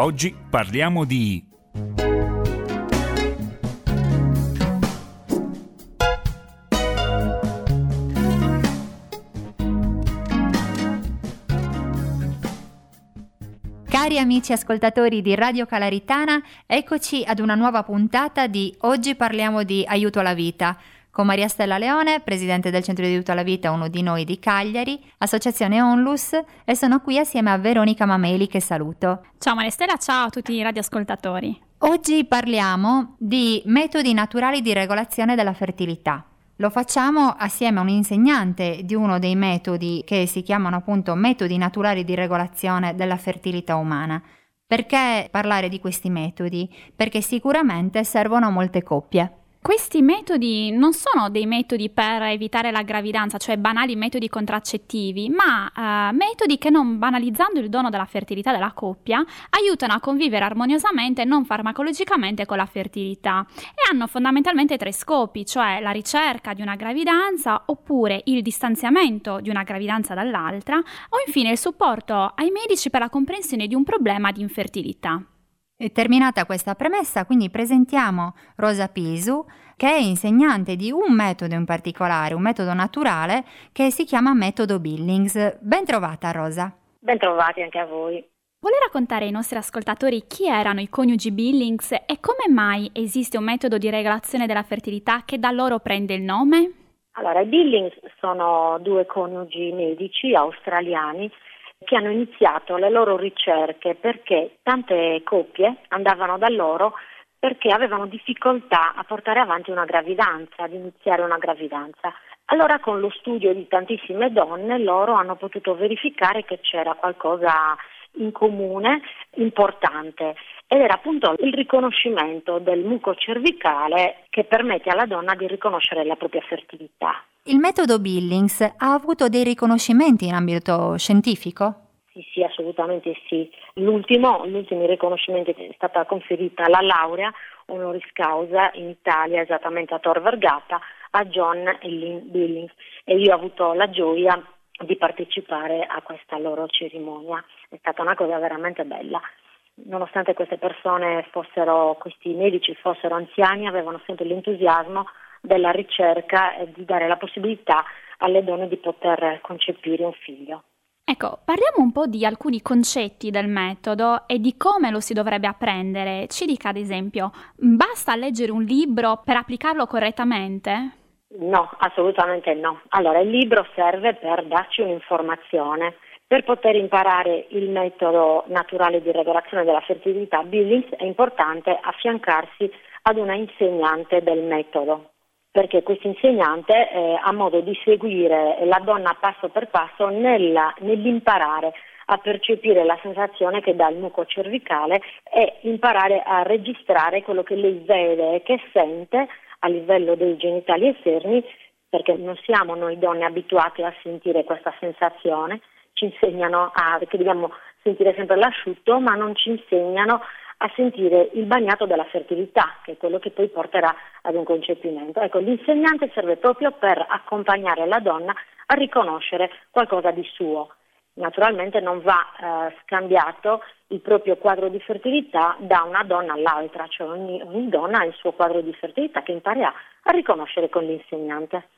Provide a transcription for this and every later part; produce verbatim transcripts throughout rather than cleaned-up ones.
Oggi parliamo di Cari amici ascoltatori di Radio Calaritana, eccoci ad una nuova puntata di Oggi parliamo di aiuto alla vita, con Maria Stella Leone, presidente del Centro di Aiuto alla Vita, uno di noi di Cagliari, associazione Onlus, e sono qui assieme a Veronica Mameli, che saluto. Ciao Maria Stella, ciao a tutti i radioascoltatori. Oggi parliamo di metodi naturali di regolazione della fertilità. Lo facciamo assieme a un insegnante di uno dei metodi che si chiamano appunto metodi naturali di regolazione della fertilità umana. Perché parlare di questi metodi? Perché sicuramente servono a molte coppie. Questi metodi non sono dei metodi per evitare la gravidanza, cioè banali metodi contraccettivi, ma eh, metodi che, non banalizzando il dono della fertilità della coppia, aiutano a convivere armoniosamente e non farmacologicamente con la fertilità, e hanno fondamentalmente tre scopi, cioè la ricerca di una gravidanza, oppure il distanziamento di una gravidanza dall'altra, o infine il supporto ai medici per la comprensione di un problema di infertilità. E terminata questa premessa, quindi presentiamo Rosa Pisu, che è insegnante di un metodo in particolare, un metodo naturale che si chiama metodo Billings. Ben trovata Rosa. Ben trovati anche a voi. Vuole raccontare ai nostri ascoltatori chi erano i coniugi Billings e come mai esiste un metodo di regolazione della fertilità che da loro prende il nome? Allora, i Billings sono due coniugi medici australiani che hanno iniziato le loro ricerche perché tante coppie andavano da loro perché avevano difficoltà a portare avanti una gravidanza, ad iniziare una gravidanza. Allora, con lo studio di tantissime donne, loro hanno potuto verificare che c'era qualcosa in comune importante, ed era appunto il riconoscimento del muco cervicale che permette alla donna di riconoscere la propria fertilità. Il metodo Billings ha avuto dei riconoscimenti in ambito scientifico? Sì, sì, assolutamente sì. L'ultimo, l'ultimo riconoscimento è stata conferita la laurea honoris causa in Italia, esattamente a Tor Vergata, a John Billings, e io ho avuto la gioia di partecipare a questa loro cerimonia. È stata una cosa veramente bella. Nonostante queste persone fossero, questi medici fossero anziani, avevano sempre l'entusiasmo della ricerca e di dare la possibilità alle donne di poter concepire un figlio. Ecco, parliamo un po' di alcuni concetti del metodo e di come lo si dovrebbe apprendere. Ci dica ad esempio, basta leggere un libro per applicarlo correttamente? No, assolutamente no. Allora, il libro serve per darci un'informazione. Per poter imparare il metodo naturale di regolazione della fertilità Billings è importante affiancarsi ad una insegnante del metodo, perché questo insegnante eh, ha modo di seguire la donna passo per passo nella, nell'imparare a percepire la sensazione che dà il muco cervicale e imparare a registrare quello che lei vede e che sente a livello dei genitali esterni, perché non siamo noi donne abituate a sentire questa sensazione. Ci insegnano a, che dobbiamo sentire sempre l'asciutto, ma non ci insegnano a sentire il bagnato della fertilità, che è quello che poi porterà ad un concepimento. Ecco, l'insegnante serve proprio per accompagnare la donna a riconoscere qualcosa di suo. Naturalmente non va eh, scambiato il proprio quadro di fertilità da una donna all'altra, cioè ogni, ogni donna ha il suo quadro di fertilità che imparerà a riconoscere con l'insegnante.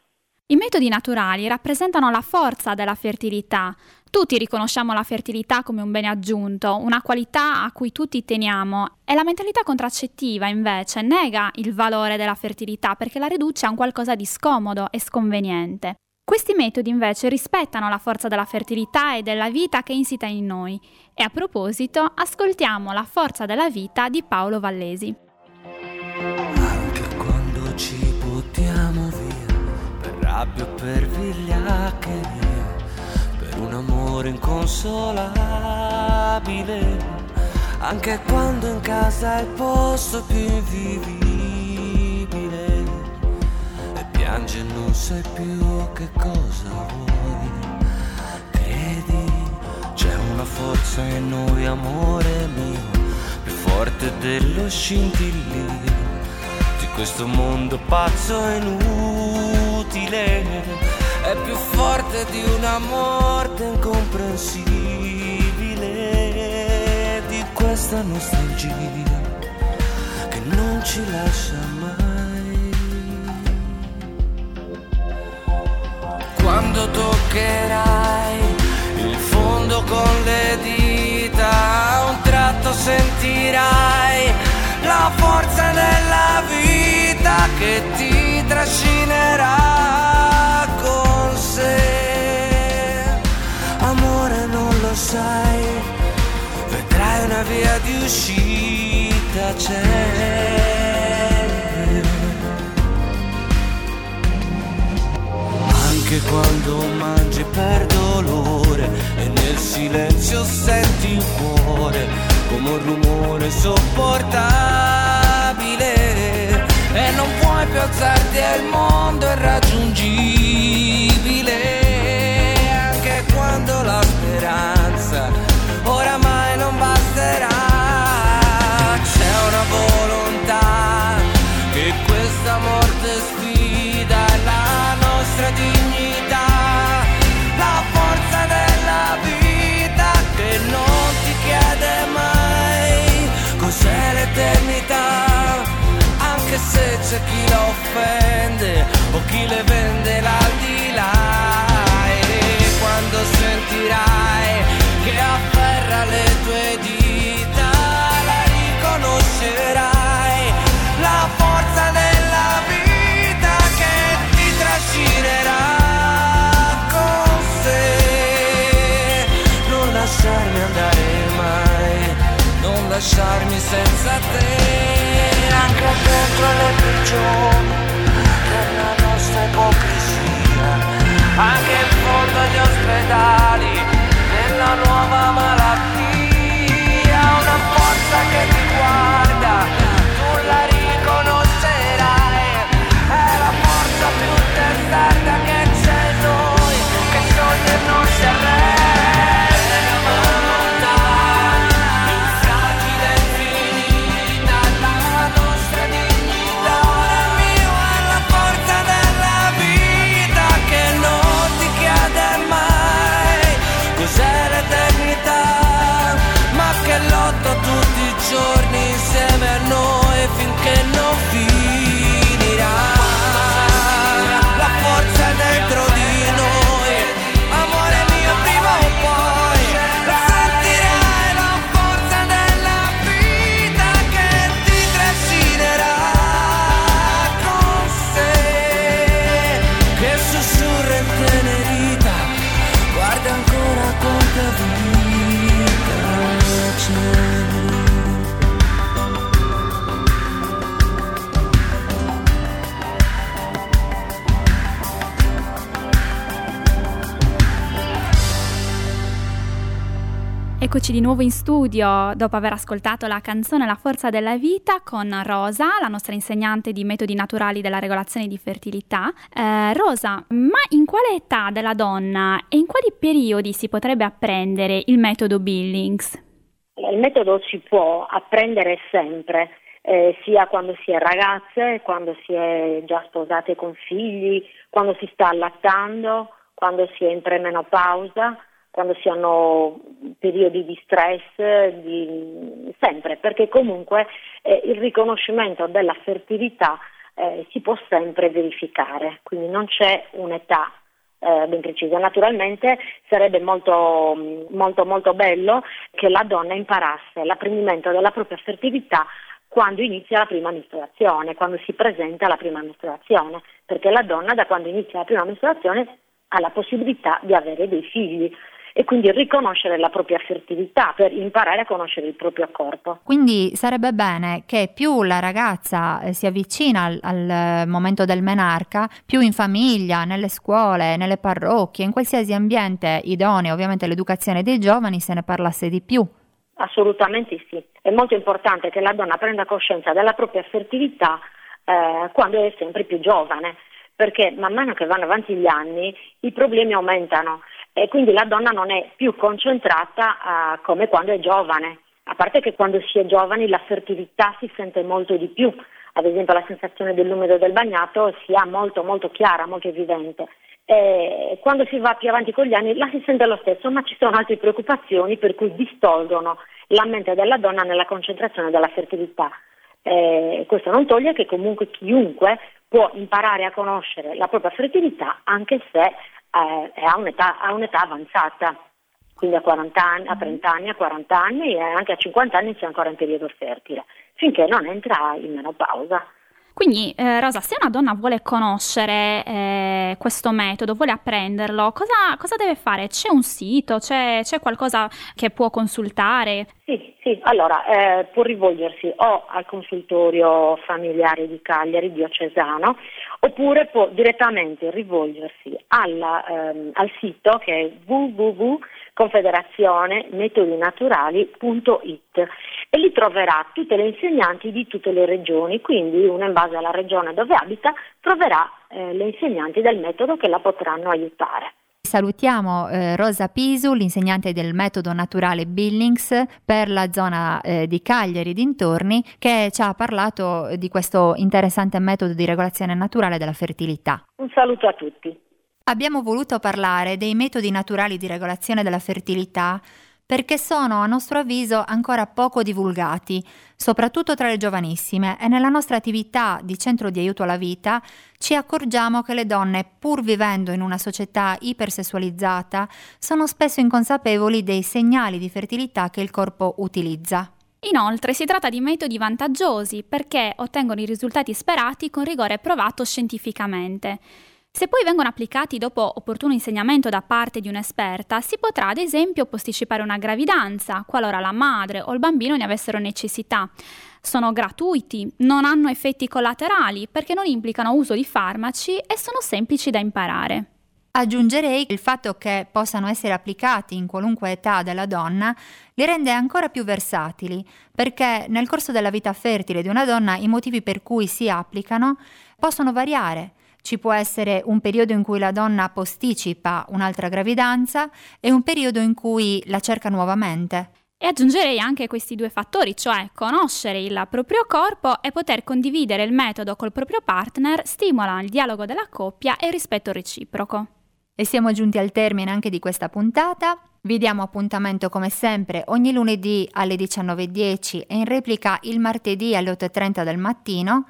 I metodi naturali rappresentano la forza della fertilità. Tutti riconosciamo la fertilità come un bene aggiunto, una qualità a cui tutti teniamo, e la mentalità contraccettiva invece nega il valore della fertilità perché la riduce a un qualcosa di scomodo e sconveniente. Questi metodi invece rispettano la forza della fertilità e della vita che è insita in noi. E a proposito, ascoltiamo La forza della vita di Paolo Vallesi. Anche quando ci buttiamo via rabbia per vigliaccheria, per un amore inconsolabile, anche quando in casa è il posto più invivibile, e piange non sai più che cosa vuoi. Credi, c'è una forza in noi, amore mio, più forte dello scintillio di questo mondo pazzo e nudo. È più forte di una morte incomprensibile, di questo questa nostalgia che non ci lascia mai. Quando toccherai il fondo con le dita, a un tratto sentirai la forza della vita che ti trascinerà con sé. Amore, non lo sai, vedrai una via di uscita, c'è. Anche quando mangi per dolore e nel silenzio senti il cuore come un rumore insopportabile, e non puoi più alzarti e il mondo è irraggiungibile. Anche quando la speranza oramai non basterà, c'è una volontà che questa morte sfida, la nostra dignità, la forza della vita che non ti chiede mai cos'è l'eternità, anche se c'è chi la offende o chi le vende l'aldilà. E quando sentirai che afferra le tue dita, la riconoscerai la forza della vita che ti trascinerà con sé. Non lasciarmi andare mai, non lasciarmi senza te. Anche dentro le prigioni della nostra ipocrisia, anche in fondo agli ospedali della nuova malattia, una forza che ti guarda, tu la riconoscerai, è la forza più testarda che c'è in noi, che sogna e non si arrende. Giorni insieme a noi finché non finirà, la forza è dentro di noi, amore mio, prima o poi la sentirai, la forza della vita che ti trascinerà con sé, che sussurra intenerita, guarda ancora quanta vita c'è. Eccoci di nuovo in studio dopo aver ascoltato la canzone La forza della vita con Rosa, la nostra insegnante di metodi naturali della regolazione di fertilità. Eh, Rosa, ma in quale età della donna e in quali periodi si potrebbe apprendere il metodo Billings? Il metodo si può apprendere sempre, eh, sia quando si è ragazze, quando si è già sposate con figli, quando si sta allattando, quando si è in premenopausa, quando si hanno periodi di stress, di... sempre, perché comunque eh, il riconoscimento della fertilità eh, si può sempre verificare, quindi non c'è un'età eh, ben precisa. Naturalmente sarebbe molto, molto, molto bello che la donna imparasse l'apprendimento della propria fertilità quando inizia la prima mestruazione, quando si presenta la prima mestruazione, perché la donna da quando inizia la prima mestruazione ha la possibilità di avere dei figli, e quindi riconoscere la propria fertilità per imparare a conoscere il proprio corpo. Quindi sarebbe bene che più la ragazza si avvicina al, al momento del menarca, più in famiglia, nelle scuole, nelle parrocchie, in qualsiasi ambiente idoneo, ovviamente l'educazione dei giovani, se ne parlasse di più. Assolutamente sì, è molto importante che la donna prenda coscienza della propria fertilità eh, quando è sempre più giovane, perché man mano che vanno avanti gli anni i problemi aumentano e quindi la donna non è più concentrata uh, come quando è giovane. A parte che quando si è giovani la fertilità si sente molto di più, ad esempio la sensazione dell'umido del bagnato si ha molto molto chiara, molto evidente. eh, quando si va più avanti con gli anni la si sente lo stesso, ma ci sono altre preoccupazioni per cui distolgono la mente della donna nella concentrazione della fertilità. Eh, questo non toglie che comunque chiunque può imparare a conoscere la propria fertilità anche se eh, è a un'età, a un'età avanzata, quindi a quaranta anni, a trenta anni, a quaranta anni e anche a cinquanta anni c'è ancora in periodo fertile, finché non entra in menopausa. Quindi eh, Rosa, se una donna vuole conoscere eh, questo metodo, vuole apprenderlo, cosa, cosa deve fare? C'è un sito? C'è, c'è qualcosa che può consultare? Sì, sì. Allora eh, può rivolgersi o al consultorio familiare di Cagliari, diocesano, oppure può direttamente rivolgersi alla, ehm, al sito che è w w w punto confederazionemetodinaturali punto i t e lì troverà tutte le insegnanti di tutte le regioni, quindi una in base alla regione dove abita troverà eh, le insegnanti del metodo che la potranno aiutare. Salutiamo eh, Rosa Pisu, l'insegnante del metodo naturale Billings per la zona eh, di Cagliari e dintorni, che ci ha parlato di questo interessante metodo di regolazione naturale della fertilità. Un saluto a tutti. Abbiamo voluto parlare dei metodi naturali di regolazione della fertilità perché sono, a nostro avviso, ancora poco divulgati, soprattutto tra le giovanissime, e nella nostra attività di Centro di Aiuto alla Vita ci accorgiamo che le donne, pur vivendo in una società ipersessualizzata, sono spesso inconsapevoli dei segnali di fertilità che il corpo utilizza. Inoltre si tratta di metodi vantaggiosi perché ottengono i risultati sperati con rigore provato scientificamente. Se poi vengono applicati dopo opportuno insegnamento da parte di un'esperta, si potrà ad esempio posticipare una gravidanza, qualora la madre o il bambino ne avessero necessità. Sono gratuiti, non hanno effetti collaterali perché non implicano uso di farmaci e sono semplici da imparare. Aggiungerei il fatto che possano essere applicati in qualunque età della donna li rende ancora più versatili, perché nel corso della vita fertile di una donna i motivi per cui si applicano possono variare. Ci può essere un periodo in cui la donna posticipa un'altra gravidanza e un periodo in cui la cerca nuovamente. E aggiungerei anche questi due fattori, cioè conoscere il proprio corpo e poter condividere il metodo col proprio partner stimola il dialogo della coppia e il rispetto reciproco. E siamo giunti al termine anche di questa puntata. Vi diamo appuntamento come sempre ogni lunedì alle diciannove e dieci e in replica il martedì alle otto e trenta del mattino.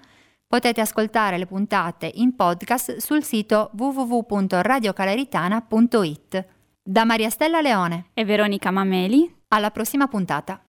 Potete ascoltare le puntate in podcast sul sito w w w punto radio calaritana punto i t. Da Maria Stella Leone e Veronica Mameli, alla prossima puntata.